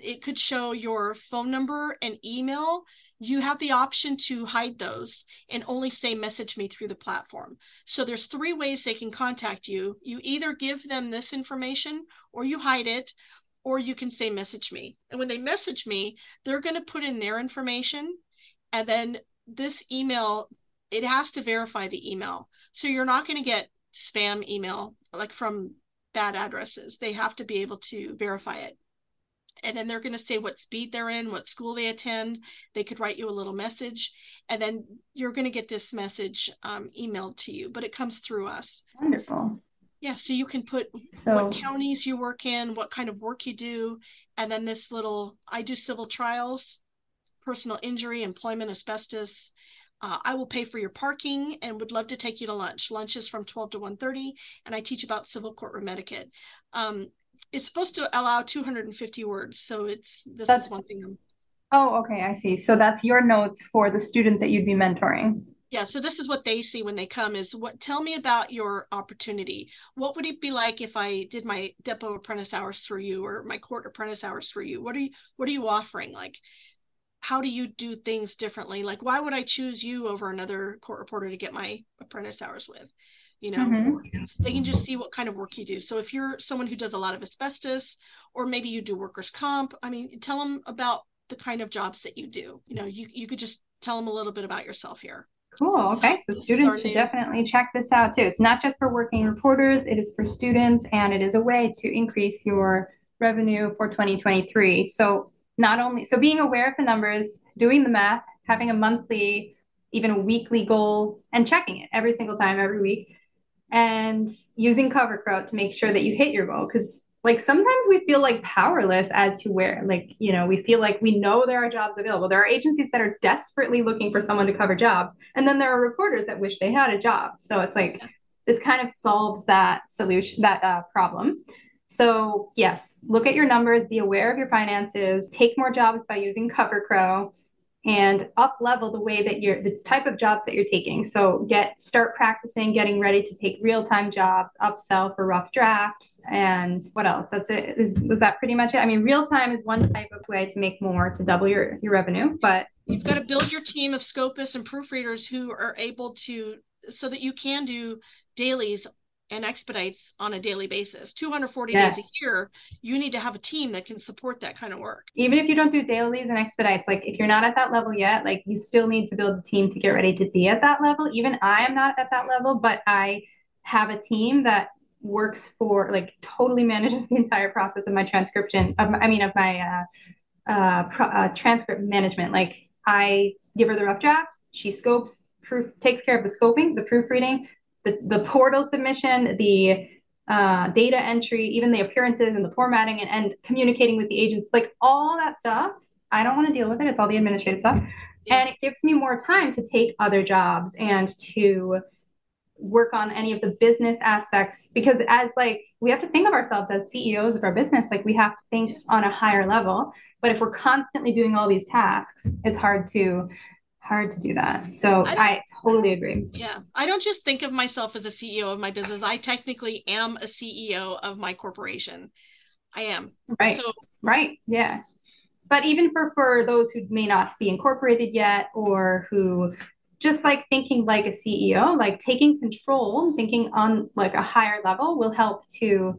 It could show your phone number and email. You have the option to hide those and only say message me through the platform. So there's three ways they can contact you. You either give them this information, or you hide it, or you can say message me. And when they message me, they're going to put in their information, and then this email, it has to verify the email. So you're not going to get spam email from bad addresses. They have to be able to verify it. And then they're going to say what speed they're in, what school they attend. They could write you a little message, and then you're going to get this message emailed to you, but it comes through us. Wonderful. Yeah. So you can put what counties you work in, what kind of work you do. And then this little, I do civil trials, personal injury, employment, asbestos. I will pay for your parking and would love to take you to lunch. Lunch is from 12 to 1:30. And I teach about civil courtroom etiquette. It's supposed to allow 250 words. So that's one thing. Oh, okay. I see. So that's your notes for the student that you'd be mentoring. Yeah. So this is what they see when they come is tell me about your opportunity. What would it be like if I did my depot apprentice hours through you, or my court apprentice hours through you? What are you offering? How do you do things differently? Why would I choose you over another court reporter to get my apprentice hours with? They can just see what kind of work you do. So if you're someone who does a lot of asbestos, or maybe you do workers' comp, tell them about the kind of jobs that you do. You could just tell them a little bit about yourself here. Cool. Okay. So students should definitely check this out too. It's not just for working reporters. It is for students, and it is a way to increase your revenue for 2023. So being aware of the numbers, doing the math, having a monthly, even a weekly goal, and checking it every single time, every week, and using CoverCrow to make sure that you hit your goal. Because sometimes we feel powerless as to where, we feel we know there are jobs available. There are agencies that are desperately looking for someone to cover jobs. And then there are reporters that wish they had a job. So it's this kind of solves that solution, that problem. So yes, look at your numbers, be aware of your finances, take more jobs by using CoverCrow, and up level the way that you're, the type of jobs that you're taking. So start practicing, getting ready to take real-time jobs, upsell for rough drafts, and what else? That's it. Was that pretty much it? I mean, real-time is one type of way to make more, to double your revenue, but you've got to build your team of Scopus and proofreaders who are able to, so that you can do dailies and expedites on a daily basis. 240 days a year, you need to have a team that can support that kind of work. Even if you don't do dailies and expedites, like if you're not at that level yet, like you still need to build a team to get ready to be at that level. Even I am not at that level, but I have a team that works for, like, totally manages the entire process of my transcription, of my transcript management. Like, I give her the rough draft, she scopes, takes care of the scoping, the proofreading, the portal submission, the data entry, even the appearances and the formatting and communicating with the agents, like all that stuff. I don't want to deal with it. It's all the administrative stuff. And it gives me more time to take other jobs and to work on any of the business aspects, because as we have to think of ourselves as CEOs of our business, like we have to think on a higher level. But if we're constantly doing all these tasks, it's hard to do that. So I totally agree. Yeah. I don't just think of myself as a CEO of my business. I technically am a CEO of my corporation. I am. Right. So, right. Yeah. But even for those who may not be incorporated yet, or who just like thinking like a CEO, like taking control, thinking on like a higher level will help to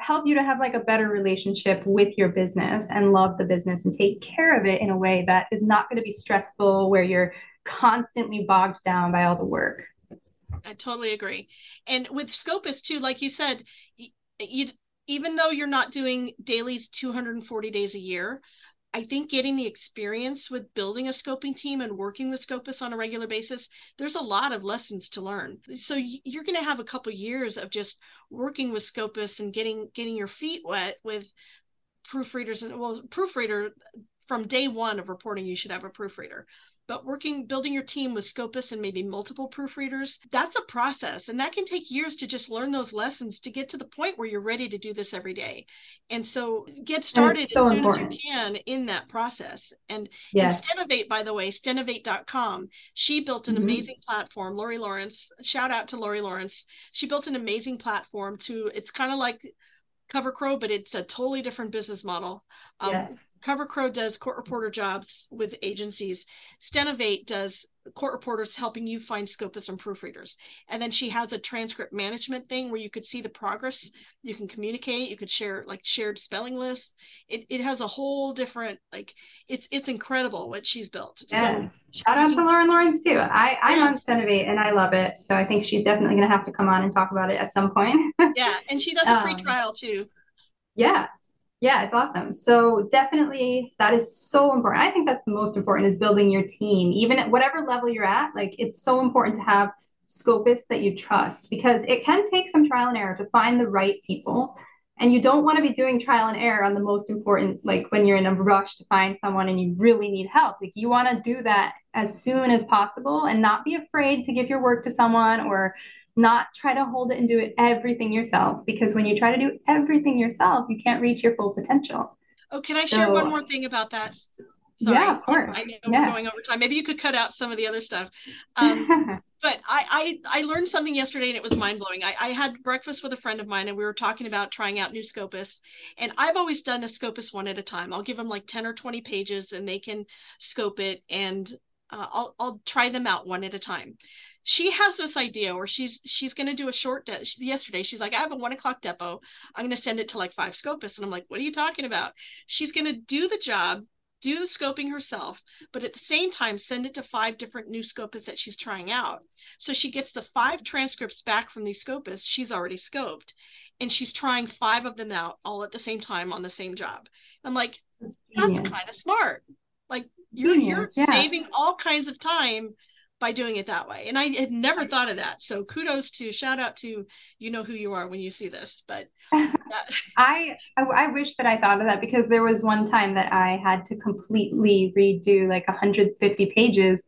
help you to have like a better relationship with your business and love the business and take care of it in a way that is not going to be stressful, where you're constantly bogged down by all the work. I totally agree. And with Scopus too, like you said, even though you're not doing dailies 240 days a year, I think getting the experience with building a scoping team and working with Scopus on a regular basis, there's a lot of lessons to learn. So you're going to have a couple years of just working with Scopus and getting your feet wet with proofreaders. And proofreader from day one of reporting, you should have a proofreader. But building your team with Scopus and maybe multiple proofreaders, that's a process. And that can take years to just learn those lessons to get to the point where you're ready to do this every day. And so get started as soon as you can in that process. And Stenovate, by the way, stenovate.com, she built an amazing platform. Lori Lawrence, shout out to Lori Lawrence. She built an amazing platform it's kind of like CoverCrow, but it's a totally different business model. CoverCrow does court reporter jobs with agencies. Stenovate does court reporters helping you find Scopus and proofreaders. And then she has a transcript management thing where you could see the progress. You can communicate. You could share like shared spelling lists. It has a whole different, like, it's incredible what she's built. Yes. So, shout out to Lauren Lawrence too. I'm on Stenovate and I love it. So I think she's definitely going to have to come on and talk about it at some point. Yeah. And she does a free trial too. Yeah. Yeah, it's awesome. So definitely that is so important. I think that's the most important, is building your team, even at whatever level you're at. Like, it's so important to have Scopus that you trust, because it can take some trial and error to find the right people. And you don't want to be doing trial and error on the most important, like when you're in a rush to find someone and you really need help. Like, you want to do that as soon as possible and not be afraid to give your work to someone, or not try to hold it and do everything yourself, because when you try to do everything yourself, you can't reach your full potential. Oh, can I share one more thing about that? Sorry. Yeah, of course. I know we're going over time. Maybe you could cut out some of the other stuff. But I learned something yesterday and it was mind-blowing. I had breakfast with a friend of mine and we were talking about trying out new Scopus. And I've always done a Scopus one at a time. I'll give them like 10 or 20 pages and they can scope it, and I'll try them out one at a time. She has this idea where she's going to do a short yesterday. She's like, I have a 1 o'clock depot. I'm going to send it to like 5 Scopists. And I'm like, what are you talking about? She's going to do the job, do the scoping herself, but at the same time, send it to 5 different new Scopists that she's trying out. So she gets the 5 transcripts back from these Scopists she's already scoped. And she's trying 5 of them out all at the same time on the same job. I'm like, that's kind of smart. Like, you're saving all kinds of time by doing it that way. And I had never thought of that. So shout out to, you know who you are when you see this, but I wish that I thought of that, because there was one time that I had to completely redo like 150 pages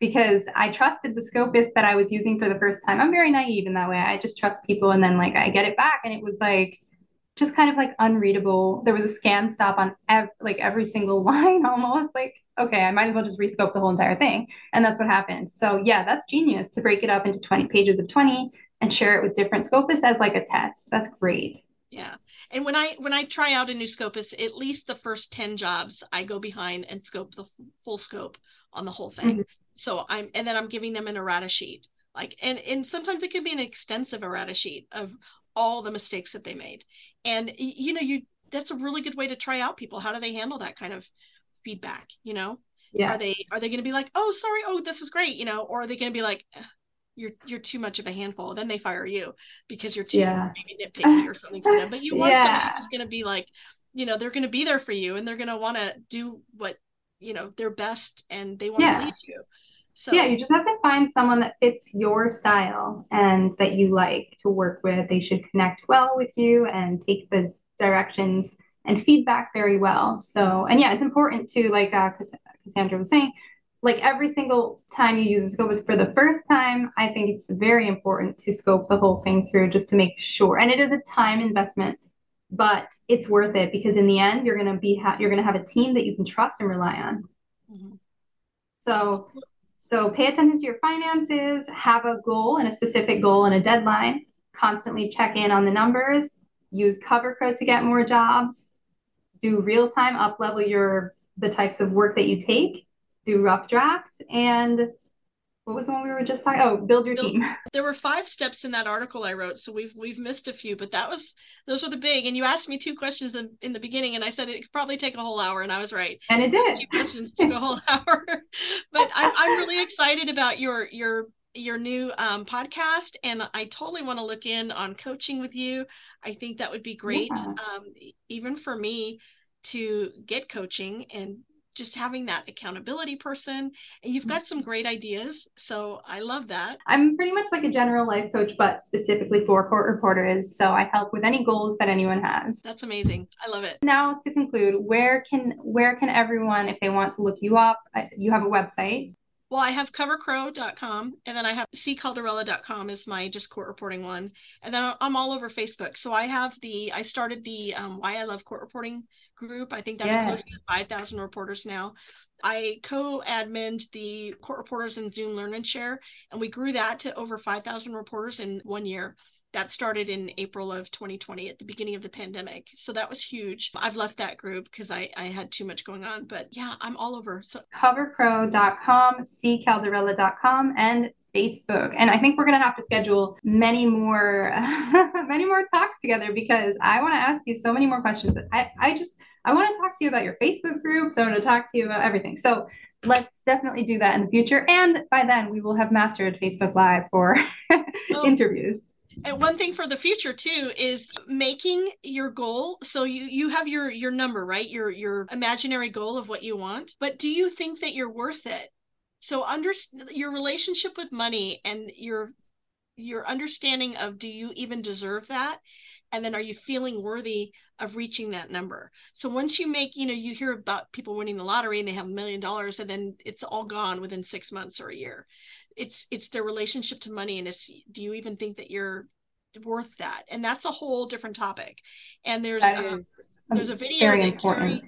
because I trusted the Scopus that I was using for the first time. I'm very naive in that way. I just trust people. And then like, I get it back and it was like, just kind of like unreadable. There was a scan stop on every single line almost. Like, okay, I might as well just rescope the whole entire thing. And that's what happened. So yeah, that's genius to break it up into 20 pages of 20 and share it with different Scopus as like a test. That's great. Yeah. And when I try out a new Scopus, at least the first 10 jobs, I go behind and scope the full scope on the whole thing. Mm-hmm. So I'm giving them an errata sheet, like, and sometimes it can be an extensive errata sheet of all the mistakes that they made. And, that's a really good way to try out people. How do they handle that kind of feedback? Yeah. Are they going to be like, oh, sorry. Oh, this is great. Or are they going to be like, you're too much of a handful. Then they fire you because you're too maybe nitpicky or something for them. But you want somebody who's going to be like, they're going to be there for you and they're going to want to do what, their best, and they want to lead you. So yeah, you just have to find someone that fits your style and that you like to work with. They should connect well with you and take the directions and feedback very well. So, and yeah, it's important to, like Cassandra was saying, like every single time you use a Scopus for the first time, I think it's very important to scope the whole thing through just to make sure. And it is a time investment, but it's worth it because in the end, you're going to be, you're going to have a team that you can trust and rely on. Mm-hmm. So pay attention to your finances, have a goal and a specific goal and a deadline, constantly check in on the numbers, use CoverCrow to get more jobs, do real-time, up-level the types of work that you take, do rough drafts, and what was the one we were just talking? Oh, build your team. There were 5 steps in that article I wrote, so we've missed a few, but those were the big, and you asked me 2 questions in the beginning, and I said it could probably take a whole hour, and I was right. And it did. 2 questions took a whole hour. But I'm really excited about your new podcast, and I totally want to look in on coaching with you. I think that would be great, even for me to get coaching and just having that accountability person. And you've got some great ideas, so I love that. I'm pretty much like a general life coach, but specifically for court reporters. So I help with any goals that anyone has. That's amazing. I love it. Now to conclude, where can everyone, if they want to look you up, you have a website? Well, I have covercrow.com, and then I have ccaldarella.com is my just court reporting one. And then I'm all over Facebook. So I started the Why I Love Court Reporting group. I think that's close to 5,000 reporters now. I co-admined the Court Reporters and Zoom Learn and Share, and we grew that to over 5,000 reporters in 1 year. That started in April of 2020 at the beginning of the pandemic. So that was huge. I've left that group because I had too much going on, but yeah, I'm all over. So covercrow.com, ccaldarella.com, and Facebook. And I think we're going to have to schedule many more talks together because I want to ask you so many more questions. I want to talk to you about your Facebook groups. I want to talk to you about everything. So let's definitely do that in the future. And by then we will have mastered Facebook Live for interviews. And one thing for the future too is making your goal. So you have your number, right? Your imaginary goal of what you want, but do you think that you're worth it? So understand your relationship with money and your understanding of, do you even deserve that? And then are you feeling worthy of reaching that number? So once you make, you hear about people winning the lottery and they have $1 million and then it's all gone within 6 months or a year. It's their relationship to money. And it's, do you even think that you're worth that? And that's a whole different topic. And there's a video that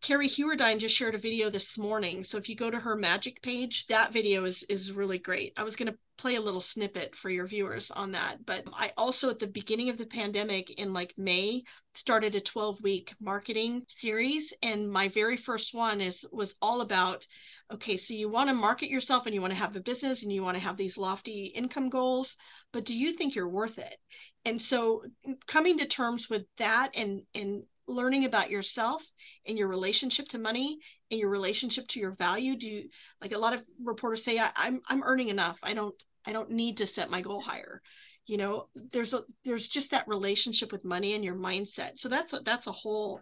Carrie Hewardine just shared a video this morning. So if you go to her magic page, that video is really great. I was going to play a little snippet for your viewers on that. But I also, at the beginning of the pandemic in like May, started a 12-week marketing series. And my very first one was all about, okay, so you want to market yourself and you want to have a business and you want to have these lofty income goals, but do you think you're worth it? And so coming to terms with that and learning about yourself and your relationship to money and your relationship to your value. Like a lot of reporters say, I'm earning enough. I don't need to set my goal higher. There's just that relationship with money and your mindset. So that's a whole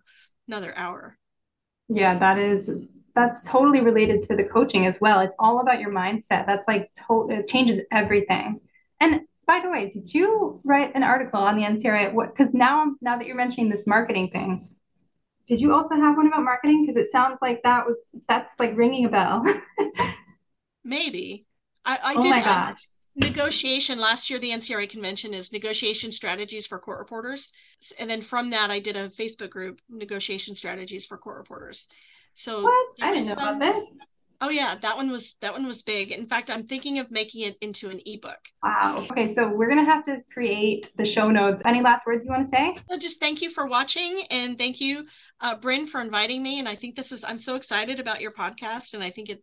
another hour. Yeah, that's totally related to the coaching as well. It's all about your mindset. That's like it changes everything. And by the way, did you write an article on the NCRA? Because now that you're mentioning this marketing thing, did you also have one about marketing? Because it sounds like that's like ringing a bell. Maybe. I did. Oh my gosh. Negotiation. Last year, the NCRA convention is negotiation strategies for court reporters. And then from that, I did a Facebook group, negotiation strategies for court reporters. So what? I didn't know about this. Oh yeah, that one was big. In fact, I'm thinking of making it into an ebook. Wow. Okay, so we're gonna have to create the show notes. Any last words you want to say? So just thank you for watching, and thank you, Bryn, for inviting me. And I think I'm so excited about your podcast, and I think you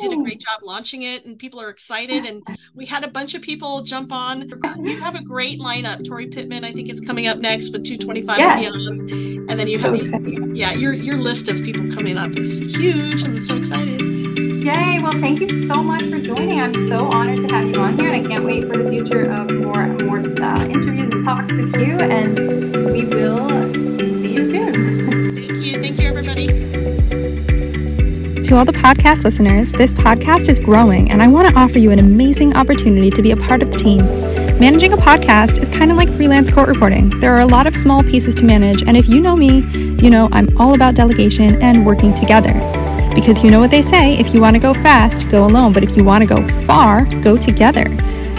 did a great job launching it, and people are excited. And we had a bunch of people jump on. You have a great lineup. Tori Pittman, I think, is coming up next with 225 and beyond. And then you your list of people coming up is huge. I'm so excited. Yay. Well, thank you so much for joining. I'm so honored to have you on here, and I can't wait for the future of more interviews and talks with you, and we will see you soon. Thank you. Thank you, everybody. To all the podcast listeners, this podcast is growing, and I want to offer you an amazing opportunity to be a part of the team. Managing a podcast is kind of like freelance court reporting. There are a lot of small pieces to manage, and if you know me, you know I'm all about delegation and working together. Because you know what they say, if you want to go fast, go alone. But if you want to go far, go together.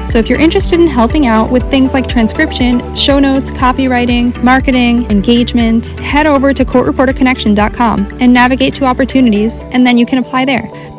So if you're interested in helping out with things like transcription, show notes, copywriting, marketing, engagement, head over to courtreporterconnection.com and navigate to opportunities, and then you can apply there.